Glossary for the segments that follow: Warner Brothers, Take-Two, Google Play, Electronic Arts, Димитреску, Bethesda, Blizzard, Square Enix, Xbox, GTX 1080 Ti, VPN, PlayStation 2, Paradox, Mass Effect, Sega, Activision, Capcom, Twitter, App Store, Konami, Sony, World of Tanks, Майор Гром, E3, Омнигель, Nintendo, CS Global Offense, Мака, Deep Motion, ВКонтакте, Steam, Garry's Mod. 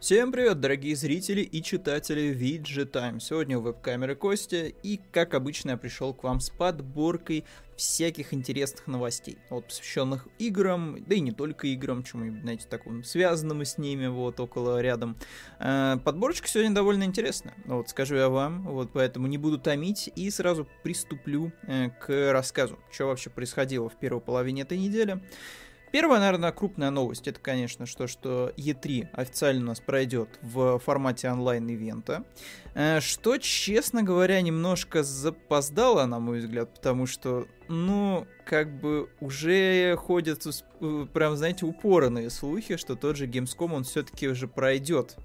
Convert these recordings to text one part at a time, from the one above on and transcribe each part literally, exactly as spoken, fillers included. Всем привет, дорогие зрители и читатели ви джи Time. Сегодня у веб-камеры Костя, и, как обычно, я пришел к вам с подборкой всяких интересных новостей, вот, посвященных играм, да и не только играм, чему-нибудь, знаете, такому связанному с ними, вот, около, рядом. Подборочка сегодня довольно интересная, вот, скажу я вам, вот, поэтому не буду томить и сразу приступлю к рассказу, что вообще происходило в первой половине этой недели. Первая, наверное, крупная новость, это, конечно, что, что и три официально у нас пройдет в формате онлайн-ивента, что, честно говоря, немножко запоздало, на мой взгляд, потому что, ну, как бы уже ходят, прям, знаете, упорные слухи, что тот же Gamescom, он все-таки уже пройдет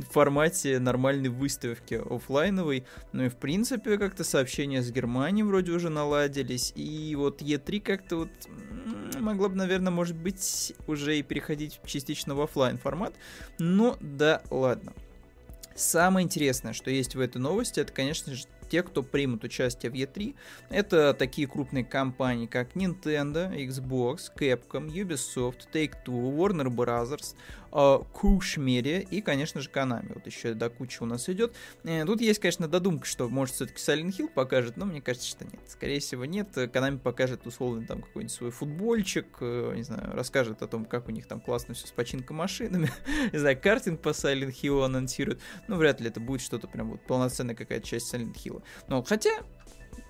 в формате нормальной выставки офлайновой. Ну и, в принципе, как-то сообщения с Германией вроде уже наладились, и вот и три как-то вот... могла бы, наверное, может быть, уже и переходить частично в офлайн формат, но да ладно. Самое интересное, что есть в этой новости, это, конечно же, те, кто примут участие в и три. Это такие крупные компании, как Nintendo, Xbox, Capcom, Ubisoft, Take-Two, Warner Brothers, Куш Медиа и, конечно же, Konami. Вот еще до кучи у нас идет. Тут есть, конечно, додумка, что, может, все-таки Silent Hill покажет, но мне кажется, что нет. Скорее всего, нет. Konami покажет, условно, там какой-нибудь свой футбольчик, не знаю, расскажет о том, как у них там классно все с починкой машинами, не знаю, картинг по Silent Hill анонсирует. Ну, вряд ли это будет что-то прям вот полноценная какая-то часть Silent Hill. Но, хотя...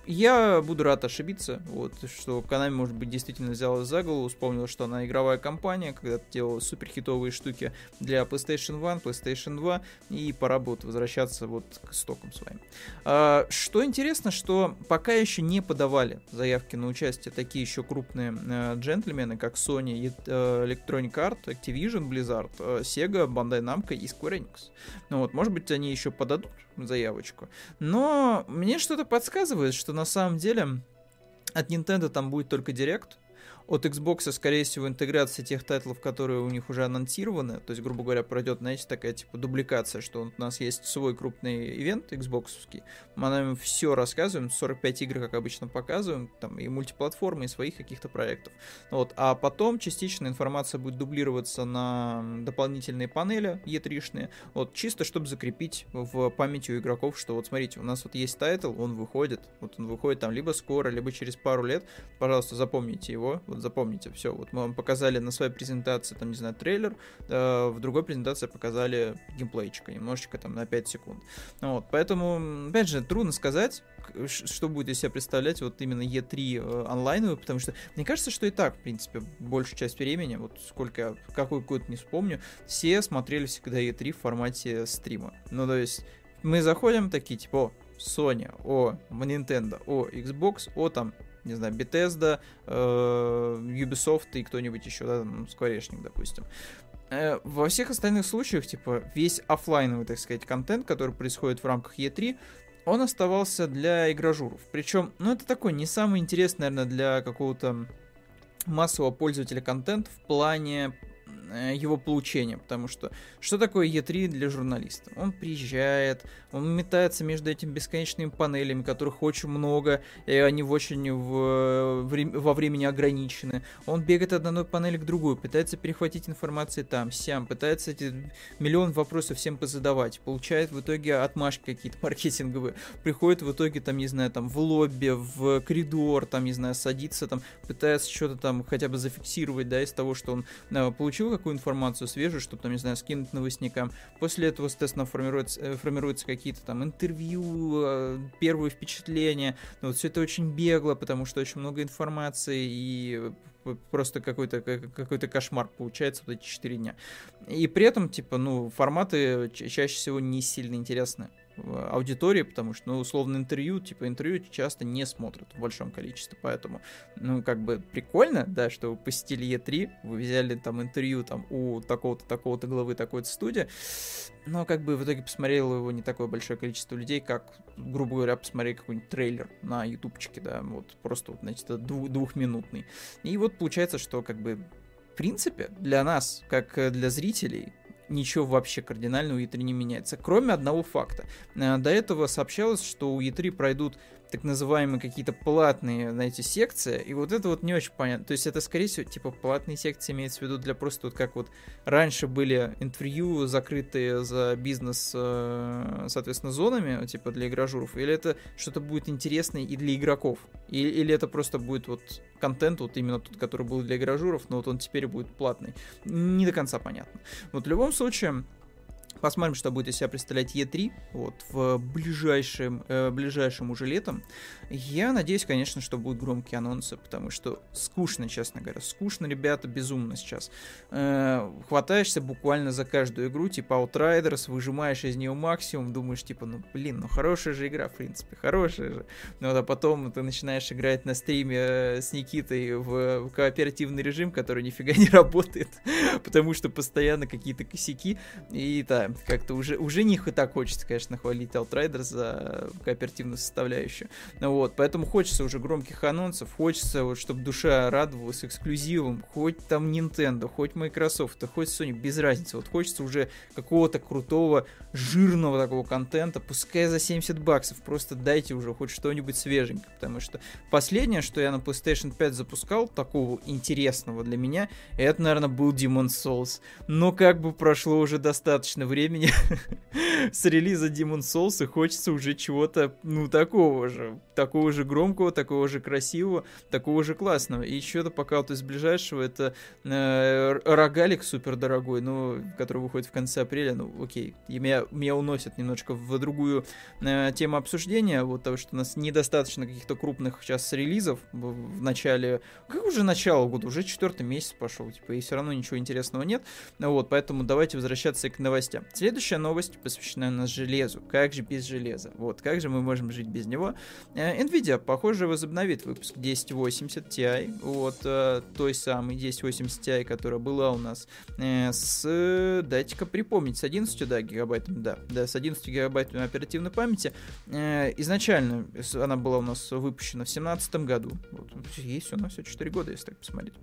я буду рад ошибиться, вот, что Konami, может быть, действительно взяла за голову, вспомнила, что она игровая компания, когда-то делала суперхитовые штуки для PlayStation один, PlayStation два, и пора будет возвращаться вот к стокам своим. А, что интересно, что пока еще не подавали заявки на участие такие еще крупные э, джентльмены, как Sony, э, Electronic Arts, Activision, Blizzard, э, Sega, Bandai Namco и Square Enix. Ну вот, может быть, они еще подадут заявочку, но мне что-то подсказывает, что на самом деле от Nintendo там будет только директ. От Xbox, скорее всего, интеграция тех тайтлов, которые у них уже анонсированы. То есть, грубо говоря, пройдет, знаете, такая типа дубликация, что у нас есть свой крупный ивент Xbox-овский. Мы нам все рассказываем, сорок пять игр, как обычно, показываем, там и мультиплатформы, и своих каких-то проектов. Вот. А потом частично информация будет дублироваться на дополнительные панели и три-шные, вот, чисто чтобы закрепить в памяти у игроков, что вот смотрите, у нас вот есть тайтл, он выходит, вот он выходит там либо скоро, либо через пару лет. Пожалуйста, запомните его. Вот запомните, все, вот мы вам показали на своей презентации, там, не знаю, трейлер, э, в другой презентации показали геймплейчика, немножечко там на пять секунд. Вот, поэтому, опять же, трудно сказать, что будет из себя представлять вот именно и три онлайновый, потому что мне кажется, что и так, в принципе, большую часть времени, вот сколько, какой год не вспомню, все смотрели всегда и три в формате стрима. Ну, то есть, мы заходим такие, типа, о, Sony, о, Nintendo, о, Xbox, о, там, не знаю, Bethesda, Ubisoft и кто-нибудь еще, да, там, Скворечник, допустим. Во всех остальных случаях, типа, весь офлайновый, так сказать, контент, который происходит в рамках и три, он оставался для игражуров. Причем, ну, это такой не самый интересный, наверное, для какого-то массового пользователя контент в плане его получения, потому что что такое и три для журналиста? Он приезжает, он метается между этими бесконечными панелями, которых очень много, и они в очень в, в, во времени ограничены. Он бегает от одной панели к другой, пытается перехватить информацию там, сям, пытается эти миллион вопросов всем позадавать, получает в итоге отмашки какие-то маркетинговые, приходит в итоге там, не знаю, там в лобби, в коридор, там, не знаю, садится там, пытается что-то там хотя бы зафиксировать, да, из того, что он да, получил какую-то информацию свежую, чтобы там, не знаю, скинуть новостникам. После этого, соответственно, формируются, формируются какие-то там интервью, первые впечатления. Но вот все это очень бегло, потому что очень много информации и просто какой-то какой-то кошмар получается вот эти четыре дня. И при этом, типа, ну, форматы чаще всего не сильно интересны аудитории, потому что, ну, условно, интервью, типа, интервью часто не смотрят в большом количестве, поэтому, ну, как бы прикольно, да, что вы посетили и три, вы взяли там интервью там у такого-то, такого-то главы такой-то студии, но, как бы, в итоге посмотрело его не такое большое количество людей, как, грубо говоря, посмотреть какой-нибудь трейлер на ютубчике, да, вот, просто, вот, значит, двух- двухминутный. И вот получается, что, как бы, в принципе, для нас, как для зрителей, ничего вообще кардинально у и три не меняется, кроме одного факта. До этого сообщалось, что у и три пройдут так называемые какие-то платные, знаете, секции, и вот это вот не очень понятно. То есть это, скорее всего, типа платные секции имеется в виду для просто вот как вот раньше были интервью, закрытые за бизнес, соответственно, зонами, типа для игражуров, или это что-то будет интересное и для игроков, или, или это просто будет вот контент, вот именно тот, который был для игражуров, но вот он теперь будет платный. Не до конца понятно. Вот в любом случае... Посмотрим, что будет из себя представлять и три вот, в ближайшем, э, ближайшем уже летом. Я надеюсь, конечно, что будут громкие анонсы, потому что скучно, честно говоря. Скучно, ребята, безумно сейчас. Э, хватаешься буквально за каждую игру, типа Outriders, выжимаешь из нее максимум, думаешь, типа, ну, блин, ну, хорошая же игра, в принципе, хорошая же. Ну, а потом ты начинаешь играть на стриме с Никитой в, в кооперативный режим, который нифига не работает, потому что постоянно какие-то косяки, и да, как-то уже, уже не так хочется, конечно, хвалить Outriders за кооперативную составляющую. Вот, поэтому хочется уже громких анонсов, хочется, вот, чтобы душа радовалась эксклюзивом, хоть там Nintendo, хоть Microsoft, хоть Sony, без разницы. Вот хочется уже какого-то крутого, жирного такого контента, пускай за семьдесят баксов, просто дайте уже хоть что-нибудь свеженькое, потому что последнее, что я на PlayStation пять запускал, такого интересного для меня, это, наверное, был Demon's Souls. Но как бы прошло уже достаточно времени с релиза Demon's Souls, и хочется уже чего-то, ну, такого же, такого же громкого, такого же красивого, такого же классного. И еще-то пока вот из ближайшего это э, рогалик супердорогой, ну, который выходит в конце апреля, ну, окей, и меня, меня уносят немножко в другую э, тему обсуждения, вот того, что у нас недостаточно каких-то крупных сейчас релизов в, в начале, как уже начало года, уже четвертый месяц пошел, типа, и все равно ничего интересного нет, вот, поэтому давайте возвращаться к новостям. Следующая новость посвящена у нас железу. Как же без железа? Вот, как же мы можем жить без него? Nvidia, похоже, возобновит выпуск десять восемьдесят Ти Ай. Вот, той самой десять восемьдесят Ти Ай, которая была у нас с... Дайте-ка припомнить, с одиннадцатью, да, гигабайтами, да, да, с одиннадцатью гигабайтами оперативной памяти. Изначально она была у нас выпущена в семнадцатом году. Вот, есть у нас все четыре года, если так посмотреть.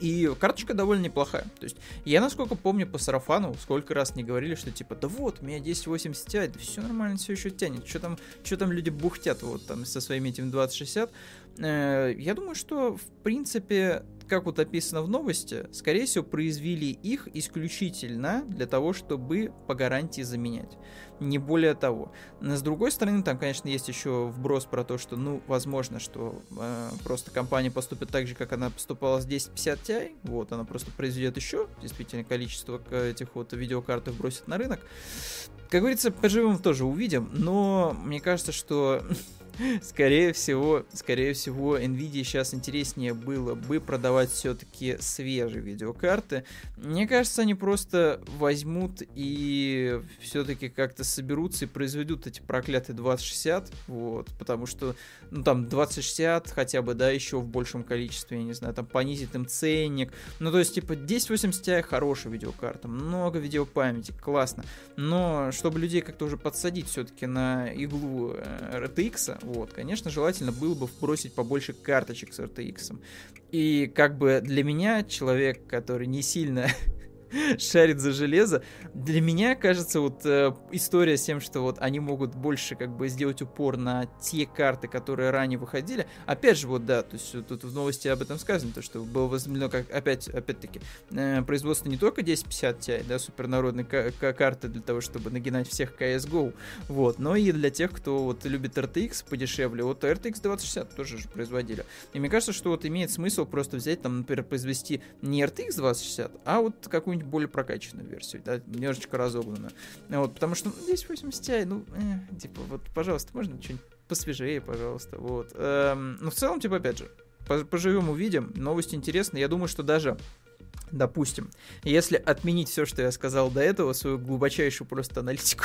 И карточка довольно неплохая. То есть, я, насколько помню, по сарафану, сколько раз мне говорили, что типа, да вот, у меня десять восемьдесят Ти Ай, да все нормально, все еще тянет. Что там, что там люди бухтят вот там со своими этими двадцать шестьдесят. Я думаю, что, в принципе, как вот описано в новости, скорее всего, произвели их исключительно для того, чтобы по гарантии заменять. Не более того. Но, с другой стороны, там, конечно, есть еще вброс про то, что, ну, возможно, что э, просто компания поступит так же, как она поступала с десять пятьдесят Ти Ай. Вот, она просто произведет еще, действительно, количество этих вот видеокарт бросит на рынок. Как говорится, поживем тоже увидим, но мне кажется, что... Скорее всего, скорее всего, Nvidia сейчас интереснее было бы продавать все-таки свежие видеокарты. Мне кажется, они просто возьмут и все-таки как-то соберутся и произведут эти проклятые двадцать шестьдесят, вот, потому что, ну, там, двадцать шестьдесят хотя бы, да, еще в большем количестве, я не знаю, там, понизит им ценник, ну, то есть, типа, десять восемьдесят Ти Ай хорошая видеокарта, много видеопамяти, классно, но чтобы людей как-то уже подсадить все-таки на иглу Эр Ти Икс, вот, конечно, желательно было бы вбросить побольше карточек с Эр Ти Икс. И как бы для меня, человек, который не сильно шарит за железо, для меня, кажется, вот э, история с тем, что вот они могут больше как бы сделать упор на те карты, которые ранее выходили. Опять же, вот да, то есть тут в новости об этом сказано, то что было возмущено, как опять, опять-таки, э, производство не только десять пятьдесят Ти Ай, да, супернародной к- к- карты для того, чтобы нагинать всех Си Эс Гоу, вот, но и для тех, кто вот любит Эр Ти Икс подешевле, вот Эр Ти Икс двадцать шестьдесят тоже же производили. И мне кажется, что вот имеет смысл просто взять, там, например, произвести не Эр Ти Икс двадцать шестьдесят, а вот какую-нибудь более прокачанную версию, да, немножечко разогнанную. Вот, потому что десять восемьдесят Ти Ай, ну, э, типа, вот, пожалуйста, можно что-нибудь посвежее, пожалуйста, вот. Эм, ну, в целом, типа, опять же, поживем, увидим, новости интересные. Я думаю, что даже, допустим, если отменить все, что я сказал до этого, свою глубочайшую просто аналитику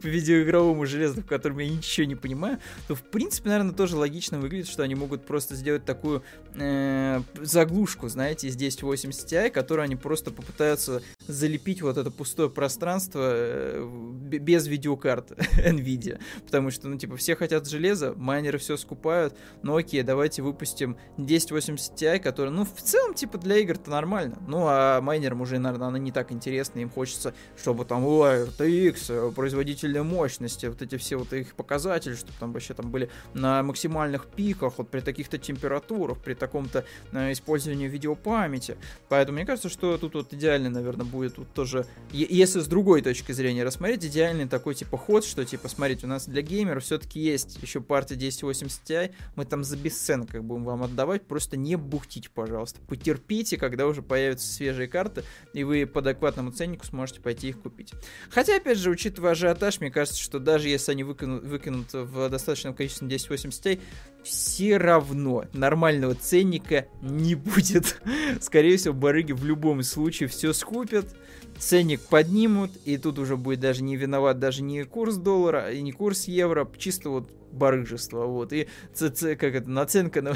по видеоигровому железу, в котором я ничего не понимаю, то, в принципе, наверное, тоже логично выглядит, что они могут просто сделать такую э, заглушку, знаете, из десять восемьдесят Ti, которую они просто попытаются залепить вот это пустое пространство без видеокарт Nvidia. Потому что, ну, типа, все хотят железа, майнеры все скупают, но окей, давайте выпустим десять восемьдесят Ти, которая, ну, в целом, типа, для игр-то нормально. Ну, а майнерам уже, наверное, она не так интересна, им хочется, чтобы там, ой, эр ти икс, производительные мощности, вот эти все вот их показатели, чтобы там вообще там были на максимальных пиках, вот при таких-то температурах, при таком-то э, использовании видеопамяти. Поэтому мне кажется, что тут вот идеально, наверное, будет вот тоже, если с другой точки зрения рассмотреть, идеальный такой типа ход, что типа, смотрите, у нас для геймеров все-таки есть еще партия десять восемьдесят Ти, мы там за бесценок как будем вам отдавать, просто не бухтите, пожалуйста, потерпите, когда уже появятся свежие карты, и вы по адекватному ценнику сможете пойти их купить. Хотя, опять же, учитывая ажиотаж, мне кажется, что даже если они выкинут, выкинут в достаточном количестве десять восемьдесят Ти, все равно нормального ценника не будет. Скорее всего, барыги в любом случае все скупят, ценник поднимут, и тут уже будет даже не виноват даже не курс доллара, и не курс евро, чисто вот барыжество, вот, и ц- ц- как это, наценка, на,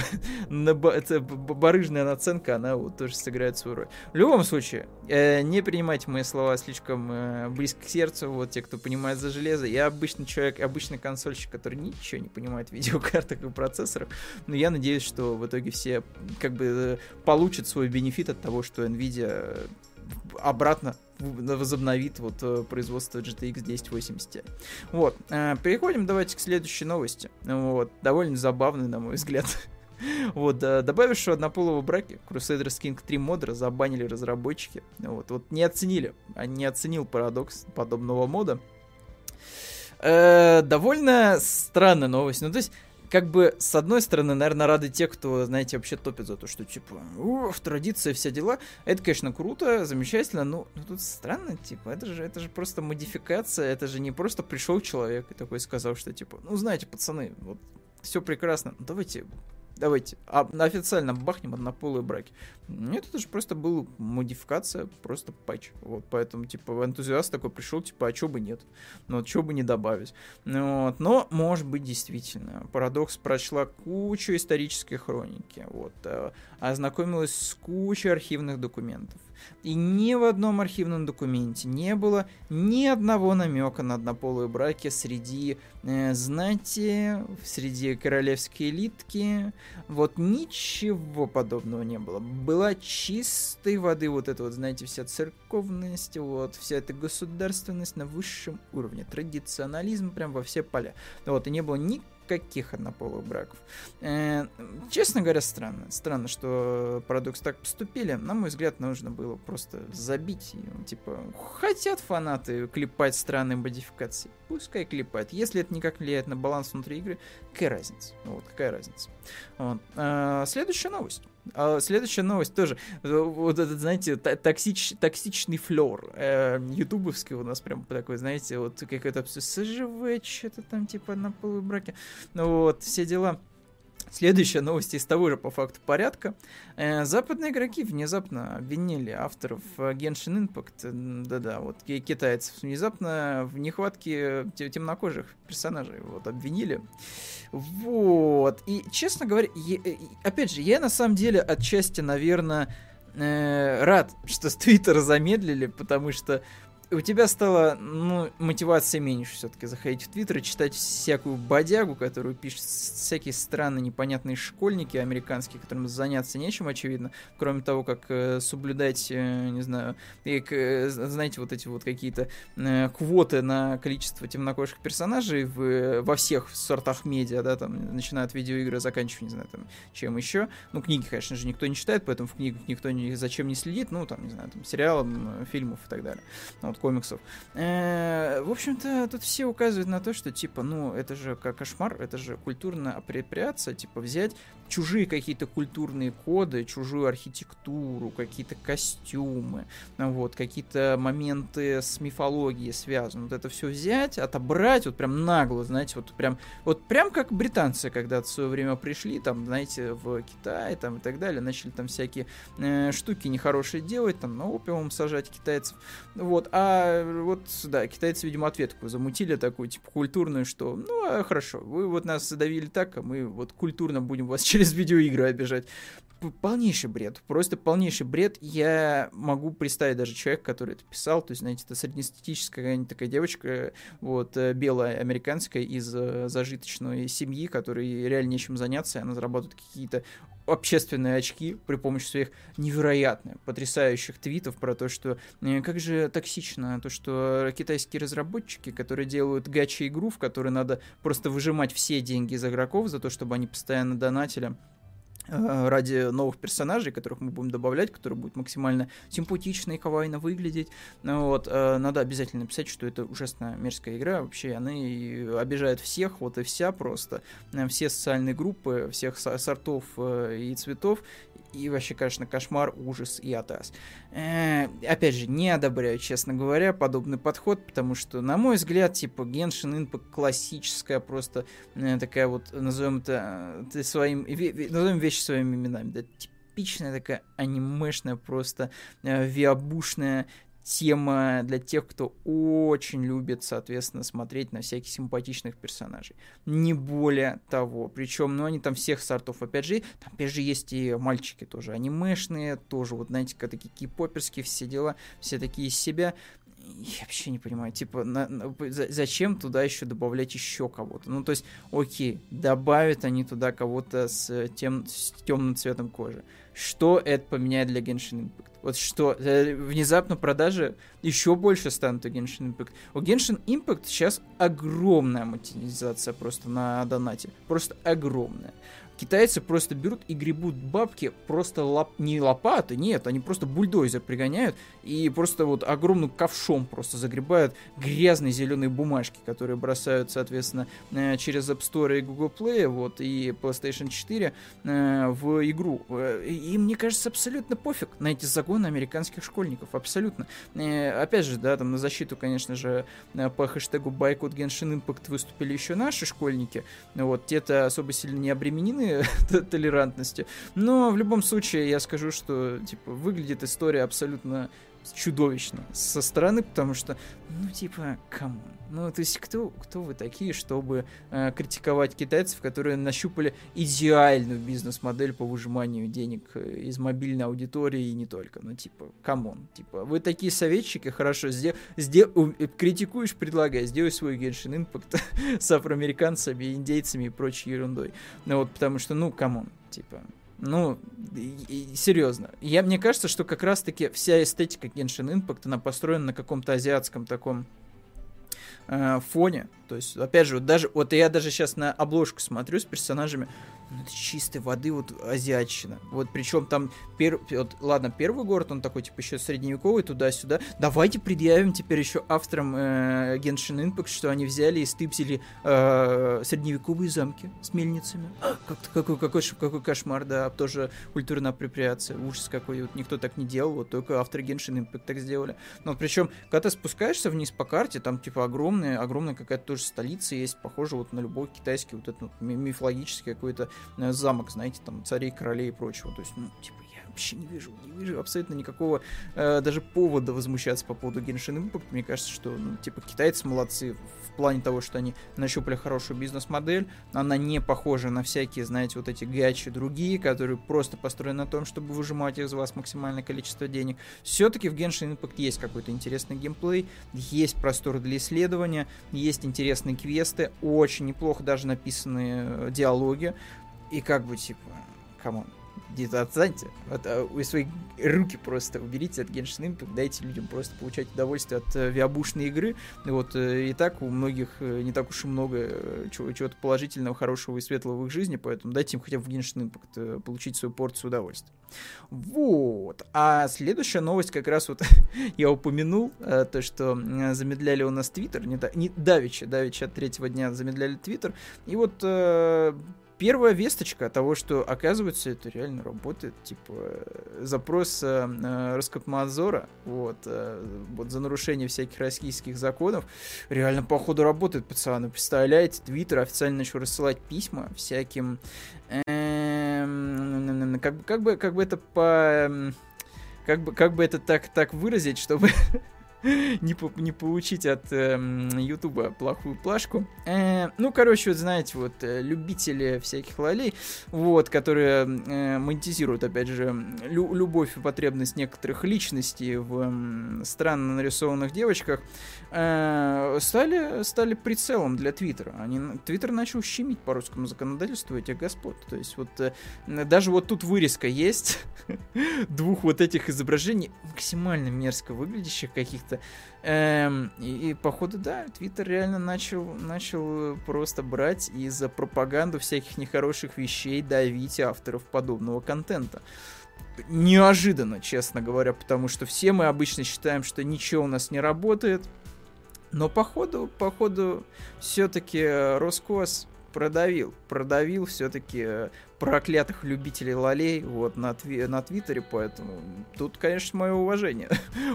на ба- ц- барыжная наценка, она вот тоже сыграет свою роль. В любом случае, э, не принимайте мои слова слишком э, близко к сердцу, вот, те, кто понимает за железо, я обычный человек, обычный консольщик, который ничего не понимает в видеокартах и процессорах, но я надеюсь, что в итоге все, как бы, получат свой бенефит от того, что Nvidia обратно возобновит вот производство джи ти экс десять восемьдесят. Вот. Переходим давайте к следующей новости. Вот. Довольно забавный, на мой взгляд. Вот, добавившего однополого браки Crusader's King три модера забанили разработчики. Вот, вот не оценили. Не оценил Paradox подобного мода. Э-э, довольно странная новость. Ну, то есть, как бы, с одной стороны, наверное, рады те, кто, знаете, вообще топит за то, что, типа, ух, традиция, все дела. Это, конечно, круто, замечательно, но, но тут странно, типа, это же, это же просто модификация, это же не просто пришел человек и такой сказал, что, типа, ну, знаете, пацаны, вот, все прекрасно, давайте... Давайте а, официально бахнем однополые браки. Нет, это же просто была модификация, просто патч. Вот, поэтому, типа, энтузиаст такой пришел, типа, а чё бы нет? Ну, вот, чё бы не добавить? Вот, но, может быть, действительно. Парадокс прочла кучу исторической хроники. Вот, ознакомилась с кучей архивных документов. И ни в одном архивном документе не было ни одного намека на однополые браки среди э, знати, среди королевской элитки. Вот ничего подобного не было. Была чистой воды вот эта вот, знаете, вся церковность, вот вся эта государственность на высшем уровне. Традиционализм прям во все поля. Вот, и не было никакого каких однополых браков. Э, честно говоря, странно. Странно, что Paradox так поступили. На мой взгляд, нужно было просто забить. Типа, хотят фанаты клепать странные модификации, пускай клепают. Если это никак влияет на баланс внутри игры, какая разница? Вот, какая разница? Вот. Э, следующая новость. А следующая новость тоже, вот этот, знаете, токсич, токсичный флёр э, ютубовский у нас прям такой, знаете, вот как это все СЖВ, что-то там типа на полубраке, вот, все дела. Следующая новость из того же по факту порядка. Западные игроки внезапно обвинили авторов Genshin Impact, да-да, вот китайцев, внезапно в нехватке темнокожих персонажей вот обвинили. Вот. И, честно говоря, я, опять же, я на самом деле отчасти, наверное, рад, что с Твиттера замедлили, потому что у тебя стало, ну, мотивация меньше все-таки заходить в Твиттер и читать всякую бодягу, которую пишут всякие странные непонятные школьники американские, которым заняться нечем, очевидно, кроме того, как э, соблюдать, э, не знаю, и, э, знаете, вот эти вот какие-то э, квоты на количество темнокожих персонажей в, во всех сортах медиа, да, там, начиная от видеоигры, заканчивая, не знаю, там, чем еще. Ну, книги, конечно же, никто не читает, поэтому в книгах никто ни зачем не следит, ну, там, не знаю, там, сериалам, фильмов и так далее. Вот. Комиксов. Э-э, в общем-то, тут все указывают на то, что, типа, ну, это же как кошмар, это же культурная апроприация, типа, взять чужие какие-то культурные коды, чужую архитектуру, какие-то костюмы, вот, какие-то моменты с мифологией связаны. Вот это все взять, отобрать, вот прям нагло, знаете, вот прям, вот прям как британцы когда-то в свое время пришли, там, знаете, в Китай, там, и так далее, начали там всякие штуки нехорошие делать, там, на опиум сажать китайцев, вот, а А вот, да, китайцы, видимо, ответку замутили такую, типа, культурную, что, ну, хорошо, вы вот нас задавили так, а мы вот культурно будем вас через видеоигры обижать. Полнейший бред, просто полнейший бред. Я могу представить даже человека, который это писал, то есть, знаете, это среднестатистическая какая-нибудь такая девочка, вот, белая, американская, из зажиточной семьи, которой реально нечем заняться, и она зарабатывает какие-то общественные очки при помощи своих невероятных, потрясающих твитов про то, что как же токсично то, что китайские разработчики, которые делают гача-игру, в которой надо просто выжимать все деньги из игроков за то, чтобы они постоянно донатили ради новых персонажей, которых мы будем добавлять, которые будут максимально симпатично и кавайно выглядеть. Вот. Надо обязательно писать, что это ужасно мерзкая игра. Вообще, она обижает всех, вот и вся просто. Все социальные группы, всех сортов и цветов. И вообще, конечно, кошмар, ужас и атас. Э-э- опять же, не одобряю, честно говоря, подобный подход, потому что, на мой взгляд, типа, Genshin Impact классическая, просто э- такая вот, назовем это э- своим, ве- ве- назовем вещи своими именами, да, типичная такая анимешная, просто э- виабушная тема для тех, кто очень любит, соответственно, смотреть на всяких симпатичных персонажей. Не более того. Причем, ну, они там всех сортов, опять же, там, опять же, есть и мальчики тоже анимешные, тоже, вот, знаете, как такие кей-поперские, все дела, все такие из себя. Я вообще не понимаю, типа, на, на, зачем туда еще добавлять еще кого-то? Ну, то есть, окей, добавят они туда кого-то с, тем, с темным цветом кожи. Что это поменяет для Genshin Impact? Вот что, внезапно продажи еще больше станут у Genshin Impact. У Genshin Impact сейчас огромная монетизация просто на донате. Просто огромная. Китайцы просто берут и гребут бабки, просто лоп... не лопаты, нет, они просто бульдозер пригоняют и просто вот огромным ковшом просто загребают грязные зеленые бумажки, которые бросают, соответственно, через App Store и Google Play, вот, и PlayStation четыре э, в игру. И мне кажется, абсолютно пофиг на эти загоны американских школьников, абсолютно. Э, опять же, да, там на защиту, конечно же, по хэштегу Boycott Genshin Impact выступили еще наши школьники, вот, те-то особо сильно не обременены толерантностью. Но в любом случае я скажу, что типа выглядит история абсолютно чудовищно со стороны, потому что, ну, типа, камон. Ну, то есть, кто, кто вы такие, чтобы э, критиковать китайцев, которые нащупали идеальную бизнес-модель по выжиманию денег из мобильной аудитории и не только. Ну, типа, камон. Типа, вы такие советчики, хорошо, сдел, сдел, критикуешь, предлагай, сделай свой Genshin Impact с афроамериканцами, индейцами и прочей ерундой. Ну, вот, потому что, ну, камон, типа... Ну, и, и, серьезно. Я, мне кажется, что как раз-таки вся эстетика Genshin Impact, она построена на каком-то азиатском таком э, фоне. То есть, опять же, вот, даже, вот я даже сейчас на обложку смотрю с персонажами, ну, это чистой воды вот азиатчина. Вот причем там, пер, вот, ладно, первый город, он такой, типа, еще средневековый, туда-сюда. Давайте предъявим теперь еще авторам э, Genshin Impact, что они взяли и стыбзили э, средневековые замки с мельницами. Как-то, какой, какой, какой кошмар, да, тоже культурная апроприация. Ужас какой, вот никто так не делал, вот только авторы Genshin Impact так сделали. Но причем, когда ты спускаешься вниз по карте, там, типа, огромная, огромная какая-то тоже столица есть, похоже вот на любой китайский вот этот вот мифологический какой-то замок, знаете, там, царей, королей и прочего. То есть, ну, типа, я вообще не вижу, не вижу абсолютно никакого э, даже повода возмущаться по поводу Genshin Impact. Мне кажется, что, ну, типа, китайцы молодцы в плане того, что они нащупали хорошую бизнес-модель. Она не похожа на всякие, знаете, вот эти гачи другие, которые просто построены на том, чтобы выжимать из вас максимальное количество денег. Все-таки в Genshin Impact есть какой-то интересный геймплей, есть простор для исследования, есть интересные квесты, очень неплохо даже написанные диалоги. И как бы, типа, камон, где-то отстаньте, от, от, свои руки просто уберите от Genshin Impact, дайте людям просто получать удовольствие от э, виабушной игры. Вот э, и так у многих э, не так уж и много э, чего-то положительного, хорошего и светлого в их жизни, поэтому дайте им хотя бы в Genshin Impact э, получить свою порцию удовольствия. Вот. А следующая новость как раз вот я упомянул, э, то, что э, замедляли у нас Twitter, не, не давеча, давеча от третьего дня замедляли Twitter, и вот... Э, Первая весточка того, что, оказывается, это реально работает, типа, запрос э, Роскомнадзора, вот, э, вот, за нарушение всяких российских законов, реально, походу, работает, пацаны, представляете, Твиттер официально еще рассылать письма всяким, э, как, как бы, как бы это по, как бы, как бы это так, так выразить, чтобы... не, по- не получить от Ютуба э, плохую плашку. Э, ну, короче, вот знаете, вот любители всяких лолей, вот, которые э, монетизируют, опять же, лю- любовь и потребность некоторых личностей в э, странно нарисованных девочках, э, стали, стали прицелом для Твиттера. Они, Твиттер начал щемить по русскому законодательству этих господ. То есть вот э, даже вот тут вырезка есть двух вот этих изображений, максимально мерзко выглядящих каких-то. Эм, и, и походу, да, Твиттер реально начал, начал просто брать и за пропаганду всяких нехороших вещей давить авторов подобного контента. Неожиданно, честно говоря, потому что все мы обычно считаем, что ничего у нас не работает. Но походу, походу, все-таки Роскос продавил. Продавил все-таки проклятых любителей лолей вот, на, тви- на Твиттере, поэтому тут, конечно, мое уважение.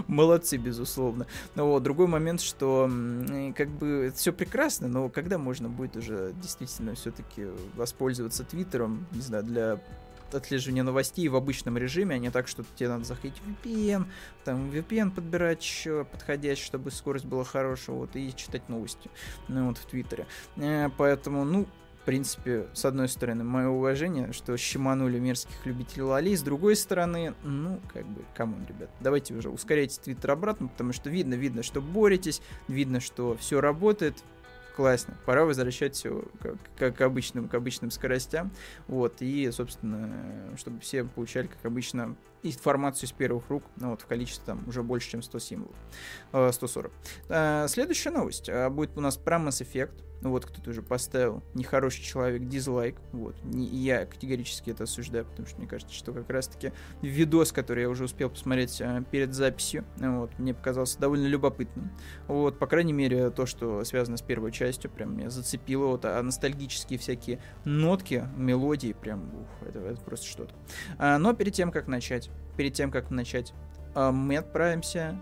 Молодцы, безусловно. Но вот, другой момент, что как бы все прекрасно, но когда можно будет уже действительно все-таки воспользоваться Твиттером, не знаю, для отслеживания новостей в обычном режиме, а не так, что тебе надо заходить в ви пи эн, там ви пи эн подбирать еще подходящий, чтобы скорость была хорошая, вот, и читать новости, ну, вот, в Твиттере. Э, поэтому, ну, в принципе, с одной стороны, мое уважение, что щеманули мерзких любителей лолей, с другой стороны, ну, как бы, камон, ребят, давайте уже ускоряйте Твиттер обратно, потому что видно, видно, что боретесь, видно, что все работает. Классно. Пора возвращать все как, как обычным, к обычным скоростям. Вот. И, собственно, чтобы все получали, как обычно, информацию с первых рук, ну, вот, в количестве там уже больше, чем сто символов. сто сорок. А, следующая новость будет у нас про Mass Effect. Вот, кто-то уже поставил нехороший человек дизлайк. Вот. Не, я категорически это осуждаю, потому что мне кажется, что как раз-таки видос, который я уже успел посмотреть перед записью, вот, мне показался довольно любопытным. Вот, по крайней мере, то, что связано с первой частью, прям меня зацепило. Вот, а ностальгические всякие нотки, мелодии, прям, ух, это, это просто что-то. А, но перед тем, как начать, перед тем, как начать, мы отправимся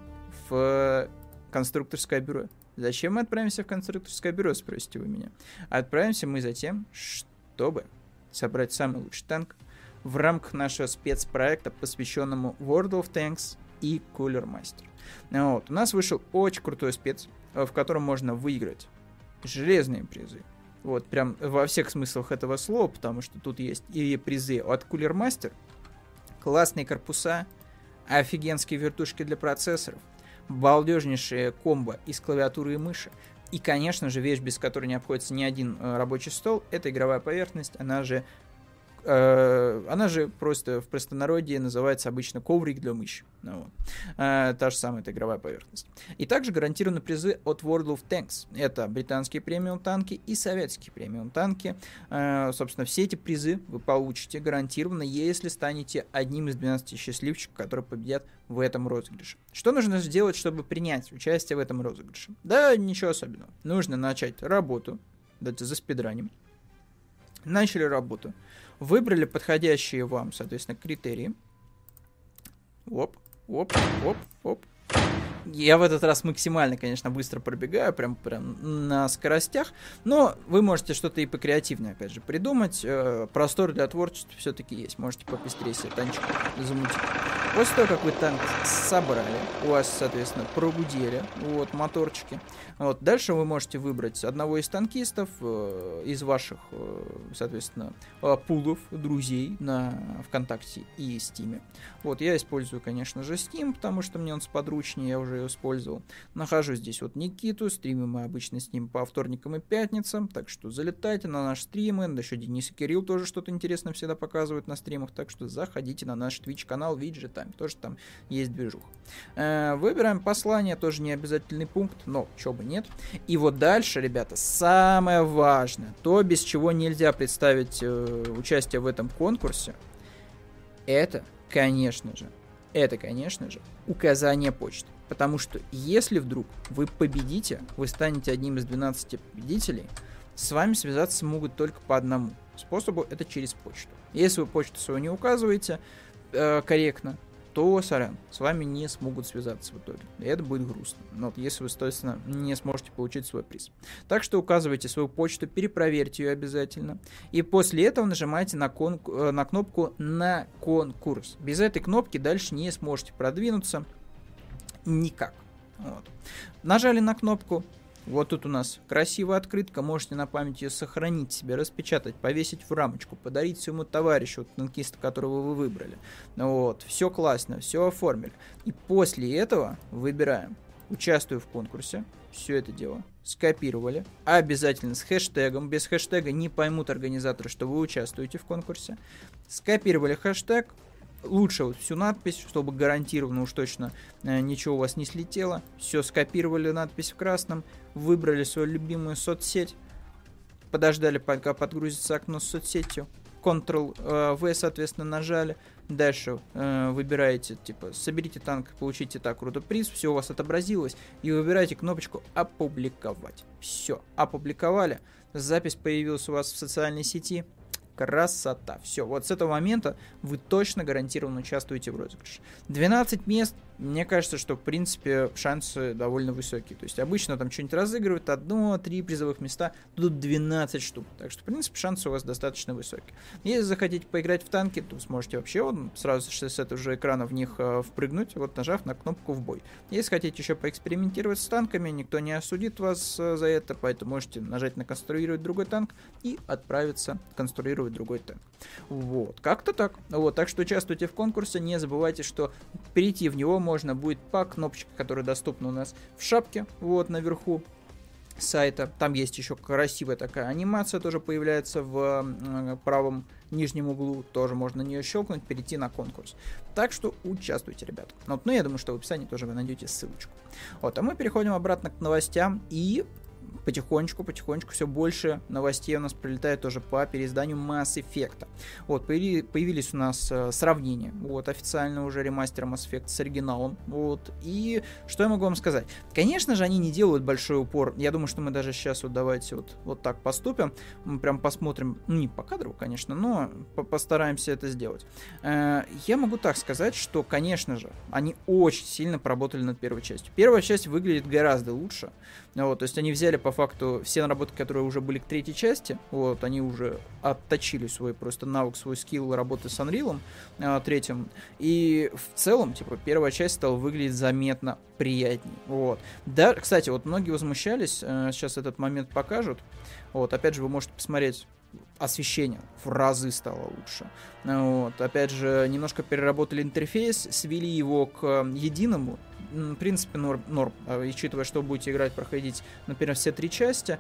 в конструкторское бюро. Зачем мы отправимся в конструкторское бюро, спросите вы меня? Отправимся мы за тем, чтобы собрать самый лучший танк в рамках нашего спецпроекта, посвященному World of Tanks и Cooler Master. Вот. У нас вышел очень крутой спец, в котором можно выиграть железные призы. Вот, прям во всех смыслах этого слова, потому что тут есть и призы от Cooler Master, классные корпуса, офигенские вертушки для процессоров, балдежнейшее комбо из клавиатуры и мыши. И, конечно же, вещь, без которой не обходится ни один э, рабочий стол, это игровая поверхность, она же, э, она же просто в простонародье называется обычно коврик для мыши. Ну, э, та же самая эта игровая поверхность. И также гарантированы призы от World of Tanks. Это британские премиум танки и советские премиум танки. Э, собственно, все эти призы вы получите гарантированно, если станете одним из двенадцати счастливчиков, которые победят в этом розыгрыше. Что нужно сделать, чтобы принять участие в этом розыгрыше? Да, ничего особенного. Нужно начать работу. Давайте заспидраним. Начали работу. Выбрали подходящие вам, соответственно, критерии. Оп, оп, оп, оп. Я в этот раз максимально, конечно, быстро пробегаю, прям, прям на скоростях. Но вы можете что-то и покреативнее, опять же, придумать. Простор для творчества все-таки есть. Можете попестрее себе танчик замутить. После того, как вы танк собрали, у вас, соответственно, прогудели вот моторчики. Вот. Дальше вы можете выбрать одного из танкистов, э, из ваших, э, соответственно, э, пулов, друзей на ВКонтакте и Стиме. Вот. Я использую, конечно же, Steam, потому что мне он сподручнее, я уже ее использовал. Нахожу здесь вот Никиту, стримим мы обычно с ним по вторникам и пятницам, так что залетайте на наши стримы. Да еще Денис и Кирилл тоже что-то интересное всегда показывают на стримах, так что заходите на наш Twitch-канал ви джи Time. Тоже там есть движуха. Выбираем послание, тоже не обязательный пункт, но чего бы нет. И вот дальше, ребята, самое важное, то, без чего нельзя представить участие в этом конкурсе, это, конечно же, это, конечно же, указание почты. Потому что если вдруг вы победите, вы станете одним из двенадцати победителей, с вами связаться могут только по одному способу, это через почту. Если вы почту свою не указываете э, корректно, то, сорян, с вами не смогут связаться в итоге. И это будет грустно, вот, если вы, соответственно, не сможете получить свой приз. Так что указывайте свою почту, перепроверьте ее обязательно. И после этого нажимайте на, конку- на кнопку «На конкурс». Без этой кнопки дальше не сможете продвинуться никак. Вот. Нажали на кнопку. Вот тут у нас красивая открытка, можете на память ее сохранить себе, распечатать, повесить в рамочку, подарить своему товарищу, танкиста, которого вы выбрали. Вот, все классно, все оформили. И после этого выбираем «Участвую в конкурсе», все это дело скопировали, обязательно с хэштегом, без хэштега не поймут организаторы, что вы участвуете в конкурсе. Скопировали хэштег, лучше вот всю надпись, чтобы гарантированно уж точно э, ничего у вас не слетело. Все, скопировали надпись в красном, выбрали свою любимую соцсеть, подождали, пока подгрузится окно с соцсетью, контрол ви, э, соответственно, нажали. Дальше э, выбираете, типа, соберите танк, получите так круто приз, все у вас отобразилось, и выбираете кнопочку «Опубликовать». Все, опубликовали, запись появилась у вас в социальной сети. Красота. Все, вот с этого момента вы точно гарантированно участвуете в розыгрыше. двенадцать мест, мне кажется, что в принципе шансы довольно высокие. То есть обычно там что-нибудь разыгрывают, одно-три призовых места, тут двенадцать штук. Так что в принципе шансы у вас достаточно высокие. Если захотите поиграть в танки, то сможете вообще вот, сразу с этого же экрана в них э, впрыгнуть, вот нажав на кнопку «В бой». Если хотите еще поэкспериментировать с танками, никто не осудит вас э, за это, поэтому можете нажать на «Конструировать другой танк» и отправиться конструировать другой танк. Вот, как-то так. Вот, так что участвуйте в конкурсе, не забывайте, что перейти в него можно будет по кнопочке, которая доступна у нас в шапке, вот, наверху сайта. Там есть еще красивая такая анимация, тоже появляется в правом нижнем углу, тоже можно на нее щелкнуть, перейти на конкурс. Так что участвуйте, ребят. Вот, ну, я думаю, что в описании тоже вы найдете ссылочку. Вот, а мы переходим обратно к новостям и... Потихонечку, потихонечку все больше новостей у нас прилетает тоже по переизданию Mass Effect. Вот, появились у нас э, сравнения, вот, официально уже ремастер Mass Effect с оригиналом, вот, и что я могу вам сказать? Конечно же, они не делают большой упор, я думаю, что мы даже сейчас вот давайте вот, вот так поступим, мы прям посмотрим, ну, не по кадру, конечно, но постараемся это сделать. Э, я могу так сказать, что, конечно же, они очень сильно поработали над первой частью. Первая часть выглядит гораздо лучше, вот, то есть они взяли по факту все наработки, которые уже были к третьей части, вот, они уже отточили свой просто навык, свой скилл работы с Unreal э, третьим, и в целом, типа, первая часть стала выглядеть заметно приятней, вот. Да, кстати, вот многие возмущались, э, сейчас этот момент покажут, вот, опять же, вы можете посмотреть, освещение в разы стало лучше. Вот, опять же, немножко переработали интерфейс, свели его к единому, в принципе, норм, норм. Учитывая, что будете играть, проходить, например, все три части,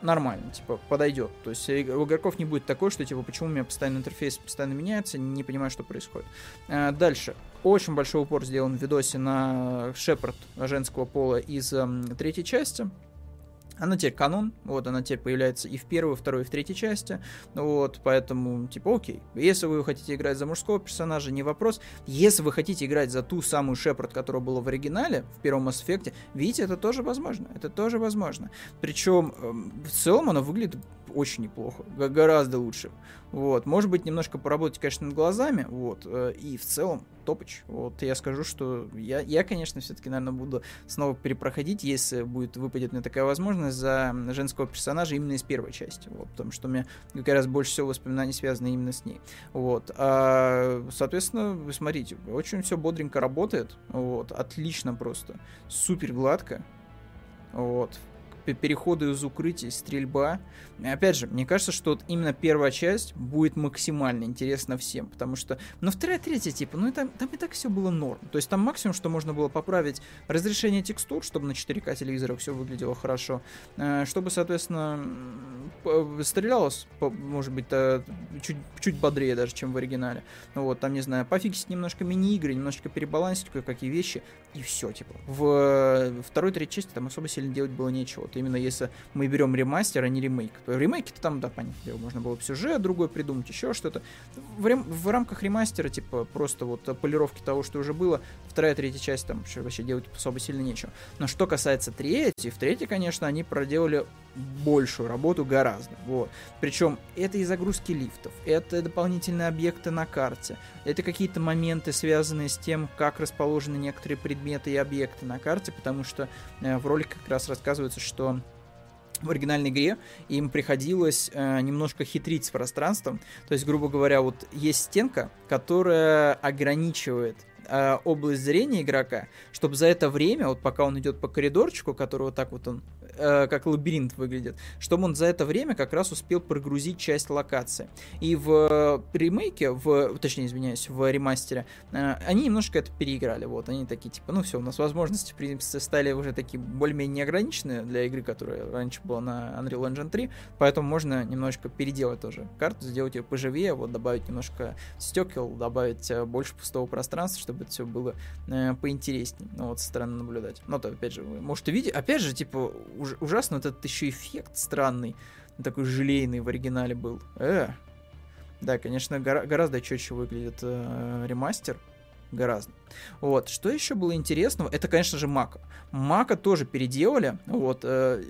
нормально, типа, подойдет. То есть у игроков не будет такой, что, типа, почему у меня постоянно интерфейс постоянно меняется, не понимаю, что происходит. Дальше. Очень большой упор сделан в видосе на Шепард женского пола из третьей части. Она теперь канон, вот, она теперь появляется и в первой, и второй, и в третьей части, вот, поэтому, типа, окей. Если вы хотите играть за мужского персонажа, не вопрос. Если вы хотите играть за ту самую Шепард, которая была в оригинале, в первом Mass Effect, видите, это тоже возможно, это тоже возможно. Причем, в целом, она выглядит очень неплохо, гораздо лучше, вот. Может быть, немножко поработать, конечно, над глазами, вот, и в целом топыч. Вот, я скажу, что я, я конечно, все-таки, наверное, буду снова перепроходить, если будет выпадет мне такая возможность, за женского персонажа именно из первой части, вот, потому что у меня как раз больше всего воспоминаний связаны именно с ней, вот, а, соответственно, вы смотрите, очень все бодренько работает, вот, отлично просто, супер гладко, вот, переходы из укрытий, стрельба. Опять же, мне кажется, что вот именно первая часть будет максимально интересна всем, потому что, ну, вторая, третья, типа, ну, и там, там и так все было норм. То есть там максимум, что можно было поправить, разрешение текстур, чтобы на четыре ка телевизорах все выглядело хорошо, чтобы, соответственно, стрелялось, может быть, чуть, чуть бодрее даже, чем в оригинале. Вот, там, не знаю, пофиксить немножко мини-игры, немножечко перебалансить кое-какие вещи, и все, типа. В второй, третьей части там особо сильно делать было нечего. Именно если мы берем ремастер, а не ремейк. То ремейки-то там, да, понятно, можно было бы сюжет другой придумать, еще что-то. В, рем... в рамках ремастера, типа, просто вот полировки того, что уже было, вторая, третья часть там вообще делать особо сильно нечего. Но что касается третьей, в третьей, конечно, они проделали большую работу гораздо. Вот. Причем это и загрузки лифтов, это дополнительные объекты на карте, это какие-то моменты, связанные с тем, как расположены некоторые предметы и объекты на карте, потому что э, в ролике как раз рассказывается, что что в оригинальной игре им приходилось э, немножко хитрить с пространством. То есть, грубо говоря, вот есть стенка, которая ограничивает э, область зрения игрока, чтобы за это время, вот пока он идет по коридорчику, который вот так вот он, э, как лабиринт выглядит, чтобы он за это время как раз успел прогрузить часть локации. И в ремейке, в, точнее, извиняюсь, в ремастере, э, они немножко это переиграли. Вот, они такие, типа, ну все, у нас возможности, в принципе, стали уже такие более-менее ограниченные для игры, которая раньше была на Анрил Энджин три, поэтому можно немножко переделать тоже карту, сделать ее поживее, вот добавить немножко стекол, добавить больше пустого пространства, чтобы это все было э, поинтереснее, ну, вот, со стороны наблюдать. Ну, то, опять же, вы можете видеть, опять же, типа, уж, ужасно вот этот еще эффект странный, такой желейный в оригинале был. Э. Да, конечно, гора- гораздо четче выглядит э, ремастер. Гораздо. Вот. Что еще было интересного? Это, конечно же, Мака. Мака тоже переделали. Вот. Э,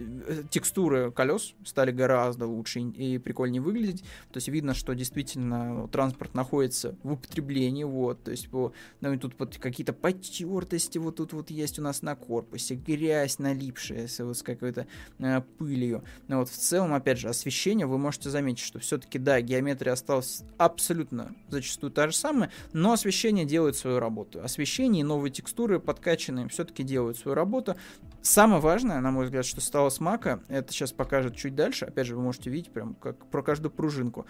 текстуры колес стали гораздо лучше и прикольнее выглядеть. То есть видно, что действительно транспорт находится в употреблении. Вот. То есть по, ну, тут вот какие-то потертости вот тут вот есть у нас на корпусе. Грязь налипшая с, вот, с какой-то э, пылью. Но вот в целом, опять же, освещение вы можете заметить, что все-таки, да, геометрия осталась абсолютно зачастую та же самая, но освещение делает свою работу. Освещение и новые текстуры подкачанные все-таки делают свою работу. Самое важное, на мой взгляд, что стало с Мака, это сейчас покажет чуть дальше. Опять же, вы можете видеть прям как про каждую пружинку.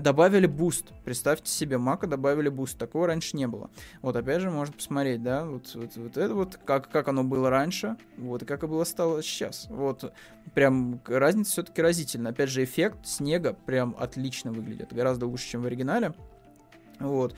Добавили буст. Представьте себе, Мака добавили буст. Такого раньше не было. Вот опять же, можно посмотреть, да, вот, вот, вот это вот, как, как оно было раньше, вот, и как оно было стало сейчас. Вот, прям разница все-таки разительная. Опять же, эффект снега прям отлично выглядит. Гораздо лучше, чем в оригинале. Вот.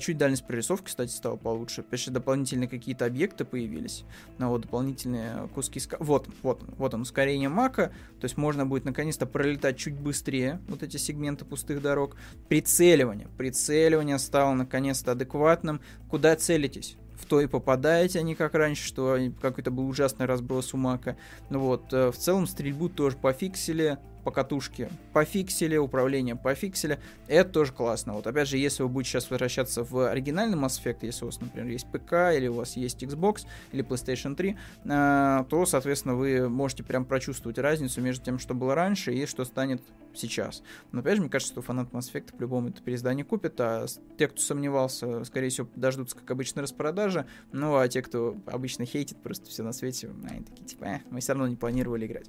Чуть дальность прорисовки, кстати, стала получше. Почти дополнительные какие-то объекты появились. Ну, вот, дополнительные куски... Ска... Вот, вот, вот он, ускорение Мака. То есть можно будет наконец-то пролетать чуть быстрее вот эти сегменты пустых дорог. Прицеливание. Прицеливание стало наконец-то адекватным. Куда целитесь? В то и попадаете, а не как раньше, что какой-то был ужасный разброс у Мака. Вот. В целом стрельбу тоже пофиксили. Покатушки пофиксили, управление пофиксили. Это тоже классно. Вот опять же, если вы будете сейчас возвращаться в оригинальный Mass Effect, если у вас, например, есть ПК, или у вас есть Xbox, или PlayStation три, э, то, соответственно, вы можете прям прочувствовать разницу между тем, что было раньше, и что станет сейчас. Но опять же, мне кажется, что фанат Mass Effect по-любому это переиздание купит, а те, кто сомневался, скорее всего, дождутся, как обычно, распродажи. Ну, а те, кто обычно хейтит просто все на свете, они такие, типа, э, мы все равно не планировали играть.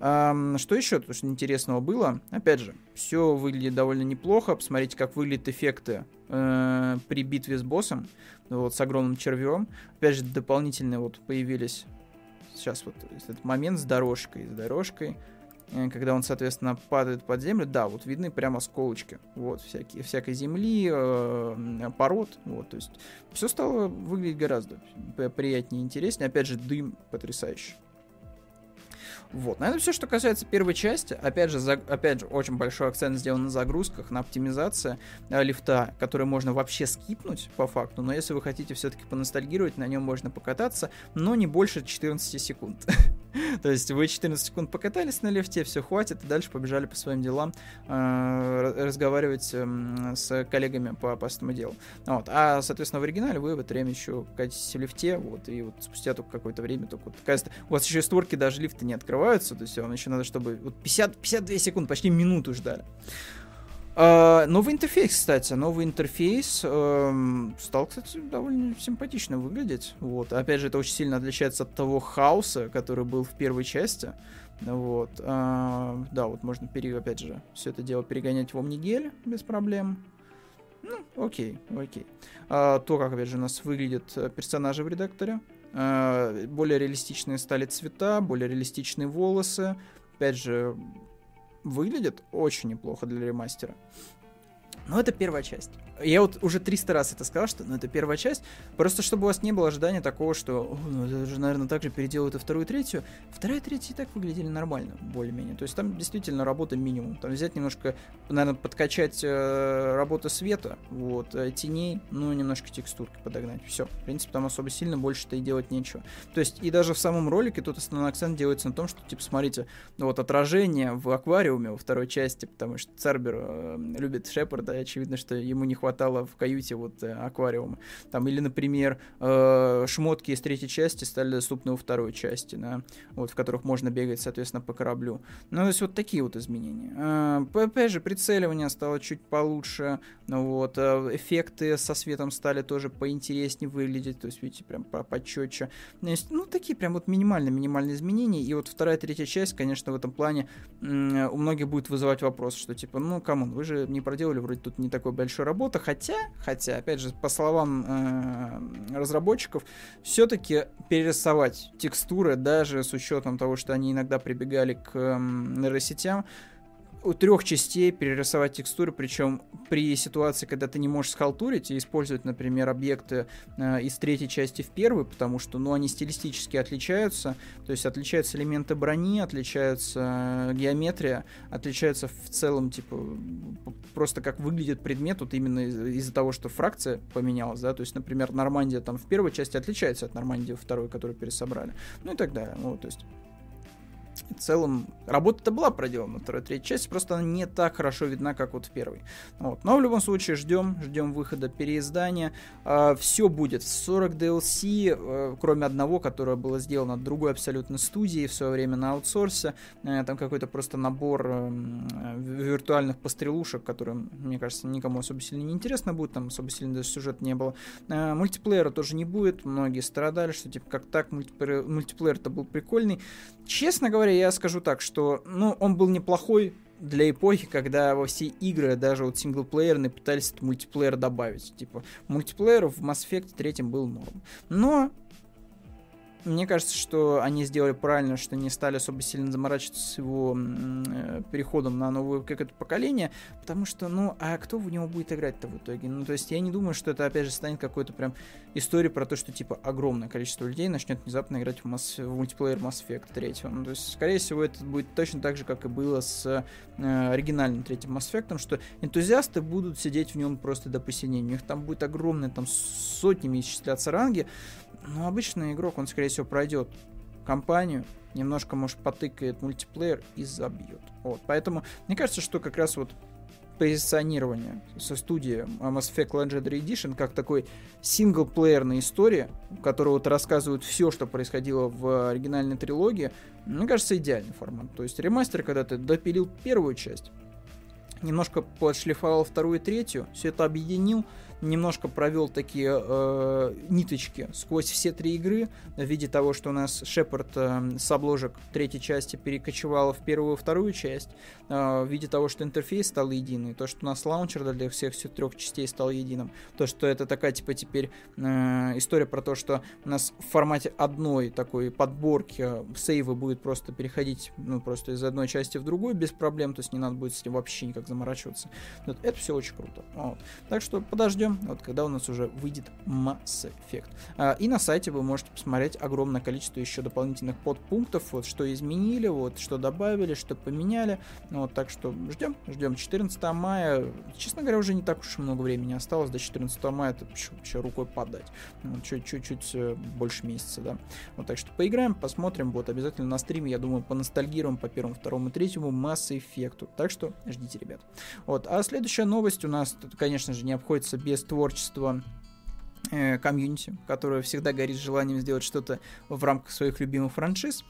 Э, что еще? Потому что интересного было. Опять же, все выглядит довольно неплохо. Посмотрите, как выглядят эффекты э, при битве с боссом. Вот, с огромным червем. Опять же, дополнительные вот появились сейчас вот этот момент с дорожкой. С дорожкой. Э, когда он, соответственно, падает под землю. Да, вот видны прямо осколочки. Вот, всякие, всякой земли, э, пород. Вот, то есть все стало выглядеть гораздо приятнее и интереснее. Опять же, дым потрясающий. Вот, на этом все, что касается первой части. Опять же, за, опять же, очень большой акцент сделан на загрузках, на оптимизации э, лифта, который можно вообще скипнуть по факту, но если вы хотите все-таки поностальгировать, на нем можно покататься, но не больше четырнадцати секунд. То есть вы четырнадцать секунд покатались на лифте, все, хватит, и дальше побежали по своим делам э, разговаривать э, с коллегами по, по этому делу. Вот. А, соответственно, в оригинале вы в это время еще катитесь в лифте, вот, и вот спустя только какое-то время, только вот, кажется, у вас еще и створки даже лифта не открываются, то есть вам еще надо, чтобы вот пятьдесят, пятьдесят две секунды, почти минуту ждали. Uh, новый интерфейс, кстати, новый интерфейс uh, стал, кстати, довольно симпатично выглядеть. Вот. Опять же, это очень сильно отличается от того хаоса, который был в первой части. Вот. Uh, да, вот можно, пере, опять же, все это дело перегонять в Омнигель без проблем. Ну, окей, окей. Uh, то, как, опять же, у нас выглядят персонажи в редакторе. Uh, более реалистичные стали цвета, более реалистичные волосы. Опять же... Выглядит очень неплохо для ремастера. Но это первая часть. Я вот уже триста раз это сказал, что ну, это первая часть. Просто чтобы у вас не было ожидания такого, что ну, это же, наверное, так же переделают и вторую, и третью. Вторая и третья и так выглядели нормально, более-менее. То есть там действительно работа минимум. Там взять немножко, наверное, подкачать э, работу света, вот, э, теней, ну, немножко текстурки подогнать. Все. В принципе, там особо сильно больше-то и делать нечего. То есть и даже в самом ролике тут основной акцент делается на том, что, типа, смотрите, вот отражение в аквариуме во второй части, потому что Цербер э, любит Шепарда, и очевидно, что ему не хватает хватало в каюте вот аквариума. Там, или, например, э, шмотки из третьей части стали доступны во второй части, да, вот, в которых можно бегать, соответственно, по кораблю. Ну, то есть вот такие вот изменения. Э, опять же, прицеливание стало чуть получше, вот, эффекты со светом стали тоже поинтереснее выглядеть, то есть, видите, прям почетче. Ну, такие прям вот минимальные-минимальные изменения, и вот вторая, третья часть, конечно, в этом плане э, у многих будет вызывать вопрос, что типа, ну, камон, вы же не проделали вроде тут не такой большой работы, хотя, хотя, опять же, по словам э, разработчиков, все-таки перерисовать текстуры, даже с учетом того, что они иногда прибегали к э, нейросетям, у трех частей перерисовать текстуры, причем при ситуации, когда ты не можешь схалтурить и использовать, например, объекты э, из третьей части в первую, потому что, ну, они стилистически отличаются, то есть отличаются элементы брони, отличаются геометрия, отличаются в целом, типа, просто как выглядит предмет, вот именно из- из-за того, что фракция поменялась, да, то есть, например, Нормандия там в первой части отличается от Нормандии во второй, которую пересобрали, ну и так далее, ну, то есть... В целом, работа-то была проделана на второй, третьей части, просто она не так хорошо видна, как вот в первой. Вот. Но в любом случае ждем, ждем выхода переиздания. А, все будет. сорок ди эл си, а, кроме одного, которое было сделано от другой абсолютно студии в свое время на аутсорсе. А, там какой-то просто набор а, виртуальных пострелушек, которые, мне кажется, никому особо сильно не интересно будет. Там особо сильно даже сюжета не было. А, мультиплеера тоже не будет. Многие страдали, что типа как так, мультиплеер, мультиплеер-то был прикольный. Честно говоря, я скажу так, что, ну, он был неплохой для эпохи, когда во все игры, даже вот синглплеерные, пытались мультиплеер добавить. Типа, мультиплеер в Mass Effect третьем был норм. Но мне кажется, что они сделали правильно, что не стали особо сильно заморачиваться с его э, переходом на новое какое-то поколение, потому что, ну, а кто в него будет играть-то в итоге? Ну, то есть я не думаю, что это, опять же, станет какой-то прям историей про то, что, типа, огромное количество людей начнет внезапно играть в, масс... в мультиплеер Mass Effect три. Ну, то есть, скорее всего, это будет точно так же, как и было с э, оригинальным третьим Mass Effect, что энтузиасты будут сидеть в нем просто до посинения. У них там будет огромное, там, сотнями исчисляться ранги, но обычный игрок, он, скорее всего, пройдет кампанию, немножко, может, потыкает мультиплеер и забьет. Вот. Поэтому, мне кажется, что как раз вот позиционирование со студии Mass Effect Legendary Edition как такой синглплеерной истории, в которой вот рассказывают все, что происходило в оригинальной трилогии, мне кажется, идеальный формат. То есть ремастер, когда ты допилил первую часть, немножко подшлифовал вторую и третью, все это объединил, немножко провел такие э, ниточки сквозь все три игры в виде того, что у нас Шепард э, с обложек третьей части перекочевала в первую и вторую часть, э, в виде того, что интерфейс стал единый, то, что у нас лаунчер для всех всех трех частей стал единым, то, что это такая, типа, теперь э, история про то, что у нас в формате одной такой подборки сейвы будет просто переходить, ну, просто из одной части в другую без проблем, то есть не надо будет с ним вообще никак заморачиваться. Вот, это все очень круто. Вот. Так что подождем, вот когда у нас уже выйдет Mass Effect. А, и на сайте вы можете посмотреть огромное количество еще дополнительных подпунктов, вот что изменили, вот что добавили, что поменяли. Вот, так что ждем, ждем четырнадцатого мая. Честно говоря, уже не так уж и много времени осталось до четырнадцатого мая, это вообще рукой подать. Ну, чуть-чуть больше месяца, да. Вот, так что поиграем, посмотрим, вот обязательно на стриме, я думаю, поностальгируем по первому, второму и третьему Mass Effect. Так что ждите, ребят. Вот, а следующая новость у нас, конечно же, не обходится без без творчества э, комьюнити, которое всегда горит желанием сделать что-то в рамках своих любимых франшиз.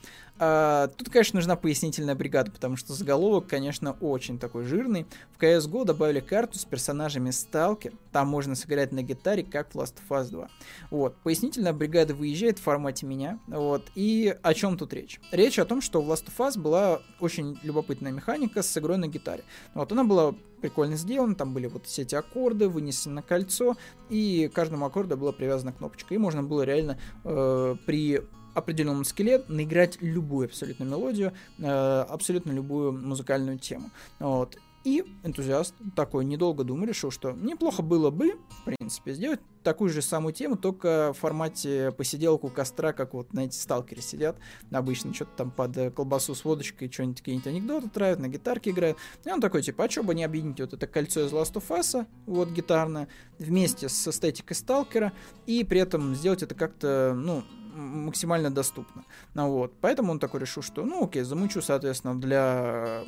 А, тут, конечно, нужна пояснительная бригада, потому что заголовок, конечно, очень такой жирный. В си эс го добавили карту с персонажами Stalker. Там можно сыграть на гитаре, как в Last of Us два. Вот. Пояснительная бригада выезжает в формате меня. Вот. И о чем тут речь? Речь о том, что в Last of Us была очень любопытная механика с игрой на гитаре. Вот. Она была прикольно сделано, там были вот все эти аккорды, вынесены на кольцо, и к каждому аккорду была привязана кнопочка, и можно было реально э, при определенном скилле наиграть любую абсолютно мелодию, э, абсолютно любую музыкальную тему. Вот. И энтузиаст такой, недолго думая, решил, что неплохо было бы, в принципе, сделать такую же самую тему, только в формате посиделок у костра, как вот, знаете, сталкеры сидят, обычно что-то там под колбасу с водочкой, что-нибудь, какие-нибудь анекдоты травят, на гитарке играют. И он такой, типа, а что бы не объединить вот это кольцо из Last of Us, вот гитарное, вместе с эстетикой сталкера, и при этом сделать это как-то, ну, максимально доступно. Ну, вот. Поэтому он такой решил, что, ну, окей, замучу, соответственно, для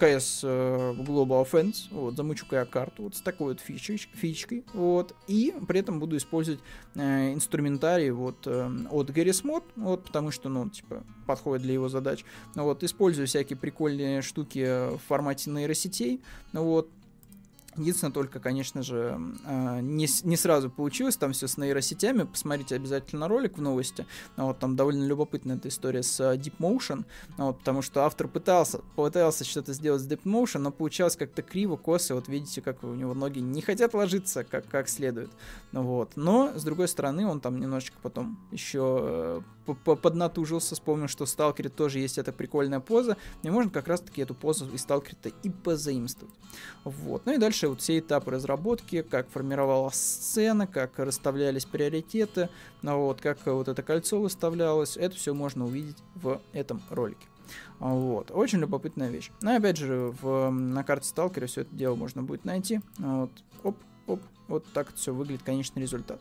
си эс Global Offense, вот, замучу-ка я карту вот с такой вот фичеч, фичкой, вот, и при этом буду использовать э, инструментарий вот э, от Garry's Mod, вот, потому что, ну, типа, подходит для его задач, вот, использую всякие прикольные штуки в формате нейросетей, вот. Единственное, только, конечно же, не, не сразу получилось, там все с нейросетями, посмотрите обязательно ролик в новости, вот, там довольно любопытная эта история с Deep Motion, вот, потому что автор пытался, пытался что-то сделать с Deep Motion, но получалось как-то криво, косо, вот видите, как у него ноги не хотят ложиться как, как следует, вот, но, с другой стороны, он там немножечко потом еще поднатужился, вспомнил, что в Сталкере тоже есть эта прикольная поза, и можно как раз-таки эту позу из Сталкера-то и позаимствовать, вот, ну и дальше вот все этапы разработки, как формировалась сцена, как расставлялись приоритеты, вот, как вот это кольцо выставлялось, это все можно увидеть в этом ролике. Вот, очень любопытная вещь. Ну и опять же, в, на карте Сталкера все это дело можно будет найти. Вот, оп, оп, вот так вот все выглядит конечный результат.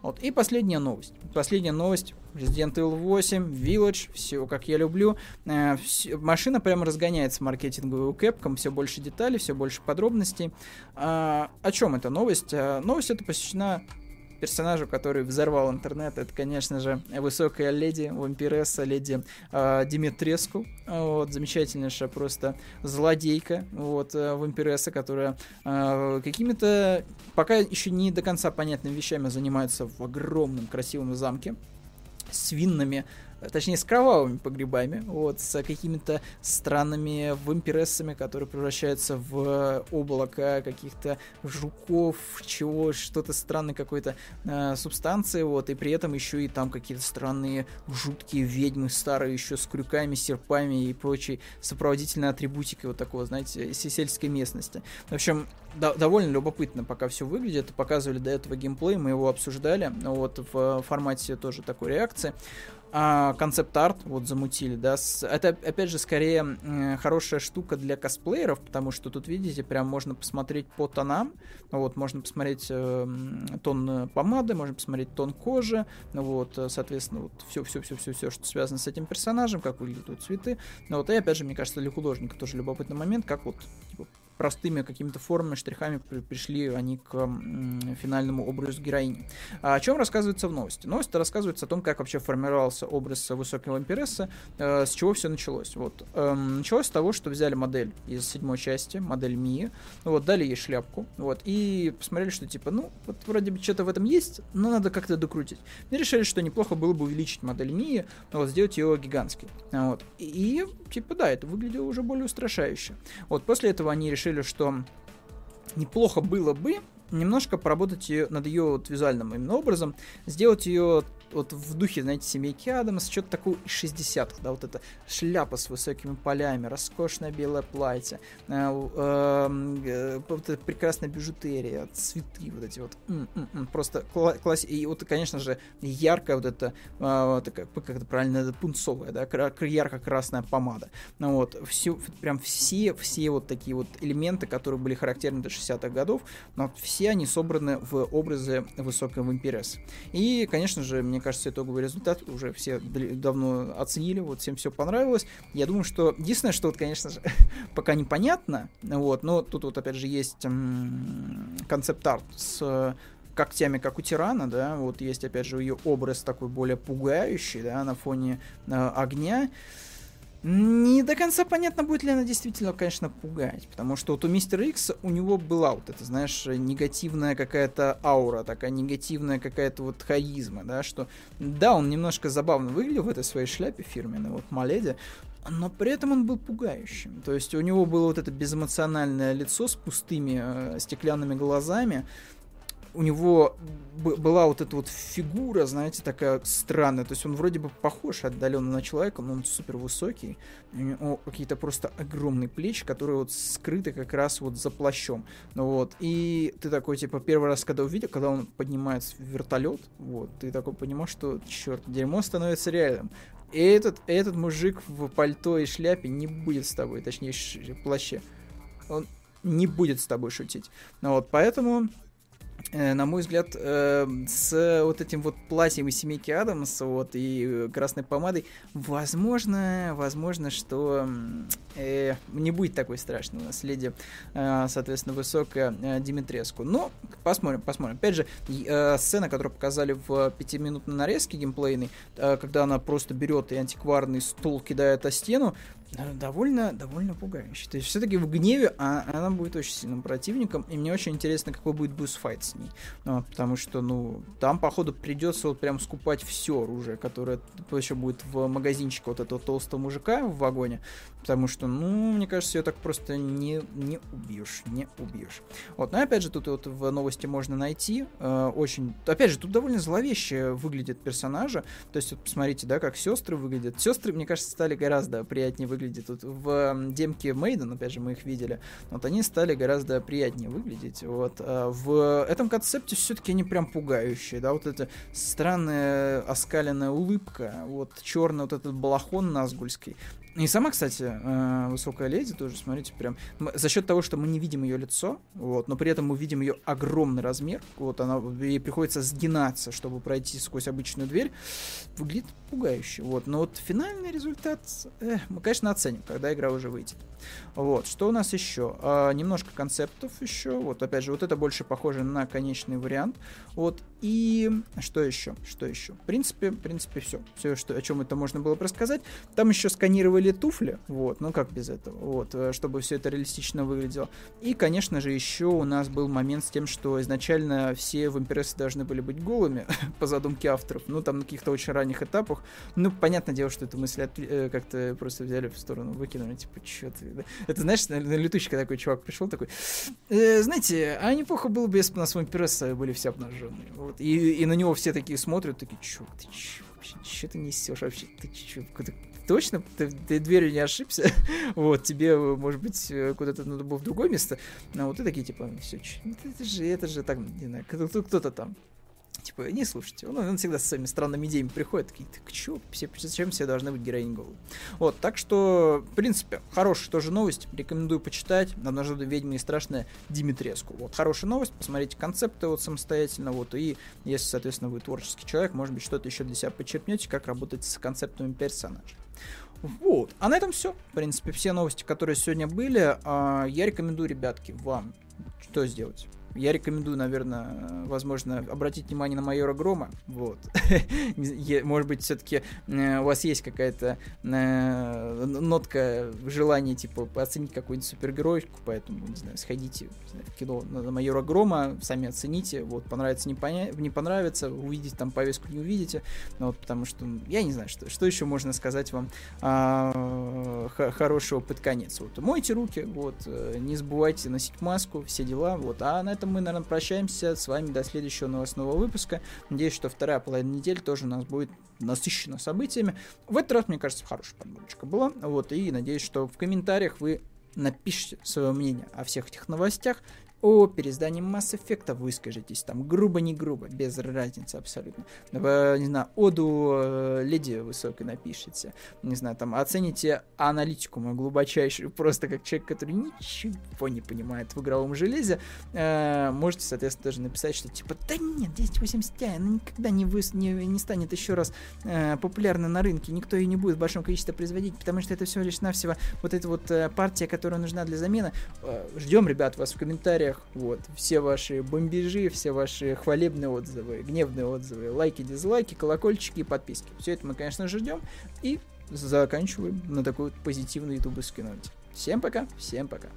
Вот, и последняя новость. Последняя новость. Resident Evil восемь, Village, все как я люблю. Э, все, машина прямо разгоняется маркетинговую Capcom, все больше деталей, все больше подробностей. Э, о чем эта новость? Э, новость эта посвящена персонажу, который взорвал интернет. Это, конечно же, высокая леди, вампиресса, леди э, Димитреску. Вот, замечательнейшая просто злодейка, вот, э, вампиресса, которая э, какими-то пока еще не до конца понятными вещами занимается в огромном красивом замке с винными, точнее, с кровавыми погребами, вот, с какими-то странными вампирессами, которые превращаются в облако каких-то жуков, чего, что-то странной какой-то э, субстанции, вот, и при этом еще и там какие-то странные жуткие ведьмы старые, еще с крюками, серпами и прочей сопроводительной атрибутикой вот такого, знаете, сельской местности. В общем, до- довольно любопытно пока все выглядит, показывали до этого геймплей, мы его обсуждали, вот, в формате тоже такой реакции. Концепт-арт вот замутили, да, это опять же скорее э, хорошая штука для косплееров, потому что тут, видите, прям можно посмотреть по тонам, вот, можно посмотреть э, тон помады, можно посмотреть тон кожи, вот, соответственно, вот все-все-все-все, что связано с этим персонажем, как выглядят вот цветы, ну, вот, и опять же, мне кажется, для художника тоже любопытный момент, как вот, типа, простыми какими-то формами, штрихами пришли они к м, финальному образу героини. А о чем рассказывается в новости? Новость рассказывается о том, как вообще формировался образ высокой вампирессы, э, с чего все началось. Вот. Э, началось с того, что взяли модель из седьмой части, модель Мии, вот, дали ей шляпку, вот, и посмотрели, что типа, ну, вот вроде бы что-то в этом есть, но надо как-то докрутить. И решили, что неплохо было бы увеличить модель Мии, вот, сделать ее гигантской. Вот. И, типа, да, это выглядело уже более устрашающе. Вот, после этого они решили, что неплохо было бы немножко поработать ее, над ее вот визуальным именно образом, сделать ее вот в духе, знаете, семейки Адамс, что-то такое из шестидесятых, да, вот эта шляпа с высокими полями, роскошное белое платье, э, э, э, прекрасная бижутерия, цветы вот эти вот, м-м-м, просто кла- класс, и вот, конечно же, яркая вот эта, э, такая, как это правильно, пунцовая, да, ярко-красная помада, ну вот, все, прям все, все вот такие вот элементы, которые были характерны до шестидесятых годов, но все они собраны в образы высокой вампирессы. И, конечно же, мне Мне кажется, итоговый результат уже все давно оценили, вот, всем все понравилось. Я думаю, что единственное, что, вот, конечно же, пока непонятно, вот, но тут вот опять же есть м- концепт-арт с когтями, как у Тирана, да, вот есть опять же ее образ такой более пугающий, да, на фоне э, огня. Не до конца понятно, будет ли она действительно, конечно, пугать, потому что вот у Мистера Икс у него была вот эта, знаешь, негативная какая-то аура, такая негативная какая-то вот харизма, да, что, да, он немножко забавно выглядел в этой своей шляпе фирменной, вот, Маледи, но при этом он был пугающим, то есть у него было вот это безэмоциональное лицо с пустыми э, стеклянными глазами, у него б- была вот эта вот фигура, знаете, такая странная. То есть он вроде бы похож отдаленно на человека, но он супер высокий. У него какие-то просто огромные плечи, которые вот скрыты как раз вот за плащом. Вот. И ты такой, типа, первый раз, когда увидел, когда он поднимается в вертолет, вот, ты такой понимаешь, что, черт, дерьмо становится реальным. И этот, этот мужик в пальто и шляпе не будет с тобой, точнее, ш- плаще. Он не будет с тобой шутить. Вот, поэтому... на мой взгляд, с вот этим вот платьем из семейки Адамс вот, и красной помадой, возможно, возможно, что не будет такой страшного наследия, соответственно, высокая Димитреску. Но посмотрим, посмотрим. Опять же, сцена, которую показали в пятиминутной нарезке геймплейной, когда она просто берет и антикварный стул кидает о стену, довольно, довольно пугающе. То есть все-таки в гневе а, она будет очень сильным противником, и мне очень интересно, какой будет босс-файт с ней. Ну, потому что, ну, там, походу, придется вот прям скупать все оружие, которое еще будет в магазинчике вот этого толстого мужика в вагоне, потому что, ну, мне кажется, ее так просто не, не убьешь, не убьешь. Вот, но опять же, тут вот в новости можно найти э, очень... Опять же, тут довольно зловеще выглядят персонажи, то есть вот посмотрите, да, как сестры выглядят. Сестры, мне кажется, стали гораздо приятнее выглядеть. Тут в демке Мейден, опять же, мы их видели, вот они стали гораздо приятнее выглядеть. Вот. А в этом концепте все-таки они прям пугающие, да, вот эта странная оскаленная улыбка, вот черный вот этот балахон назгульский. И сама, кстати, высокая леди тоже, смотрите, прям за счет того, что мы не видим ее лицо, вот, но при этом мы видим ее огромный размер, вот она, ей приходится сгинаться, чтобы пройти сквозь обычную дверь, выглядит пугающе, вот, но вот финальный результат э, мы, конечно, оценим, когда игра уже выйдет. Вот, что у нас еще? А, немножко концептов еще, вот, опять же, вот это больше похоже на конечный вариант, вот, и что еще, что еще? В принципе, в принципе, все, все, что, о чем это можно было бы рассказать. Там еще сканировали туфли, вот, ну как без этого, вот, чтобы все это реалистично выглядело. И, конечно же, еще у нас был момент с тем, что изначально все вампирессы должны были быть голыми, по задумке авторов, ну, там на каких-то очень ранних этапах, ну, понятное дело, что эту мысль отли- как-то просто взяли в сторону, выкинули, типа, чё ты, да? Это, знаешь, на, на летучке такой чувак пришел, такой, э, знаете, а неплохо было бы, если бы у нас вампирессы были все обнаженные, вот, и, и на него все такие смотрят, такие, чё, ты чё, вообще, чё ты несешь вообще, ты чё, какой-то... Точно, ты, ты дверью не ошибся. Вот, тебе, может быть, куда-то надо было в другое место. А вот и такие, типа, все, это же, это же так, не знаю, кто-то, кто-то там. Типа, не слушайте. Он, он всегда с своими странными идеями приходит. Такие, так чё? Все, зачем все должны быть героини головы? Вот, так что, в принципе, хорошая тоже новость. Рекомендую почитать. Нам нужна ведьма не страшная Димитреску. Вот, хорошая новость. Посмотрите концепты вот самостоятельно. Вот, и если, соответственно, вы творческий человек, может быть, что-то еще для себя почерпнете, как работать с концептами персонажей. Вот. А на этом все. В принципе, все новости, которые сегодня были. Я рекомендую, ребятки, вам что сделать? Я рекомендую, наверное, возможно, обратить внимание на Майора Грома. Вот. Может быть, все-таки у вас есть какая-то нотка желания, типа, оценить какую-нибудь супергероику, поэтому, не знаю, сходите в кино на Майора Грома, сами оцените, вот, понравится, не, поня... не понравится, увидите там повестку, не увидите, вот, потому что, я не знаю, что, что еще можно сказать вам хорошего под конец. Вот, мойте руки, вот, не забывайте носить маску, все дела, вот, а на этом мы, наверное, прощаемся с вами до следующего новостного выпуска. Надеюсь, что вторая половина недели тоже у нас будет насыщена событиями. В этот раз, мне кажется, хорошая подборочка была. Вот, и надеюсь, что в комментариях вы напишите свое мнение о всех этих новостях, о переиздании Mass Effect, выскажитесь там грубо, не грубо, без разницы абсолютно. Не знаю, оду леди высокой напишите, не знаю, там оцените аналитику мою глубочайшую, просто как человек, который ничего не понимает в игровом железе, э, можете, соответственно, даже написать, что типа, да нет, десять восемьдесят Ти, она никогда не, вы, не, не станет еще раз э, популярна на рынке, никто ее не будет в большом количестве производить, потому что это всего лишь навсего вот эта вот э, партия, которая нужна для замены. Э, ждем, ребят, вас в комментариях. Вот, все ваши бомбежи, все ваши хвалебные отзывы, гневные отзывы, лайки, дизлайки, колокольчики и подписки. Все это мы, конечно же, ждем и заканчиваем на такой вот позитивной ютубовской ноте. Всем пока, всем пока.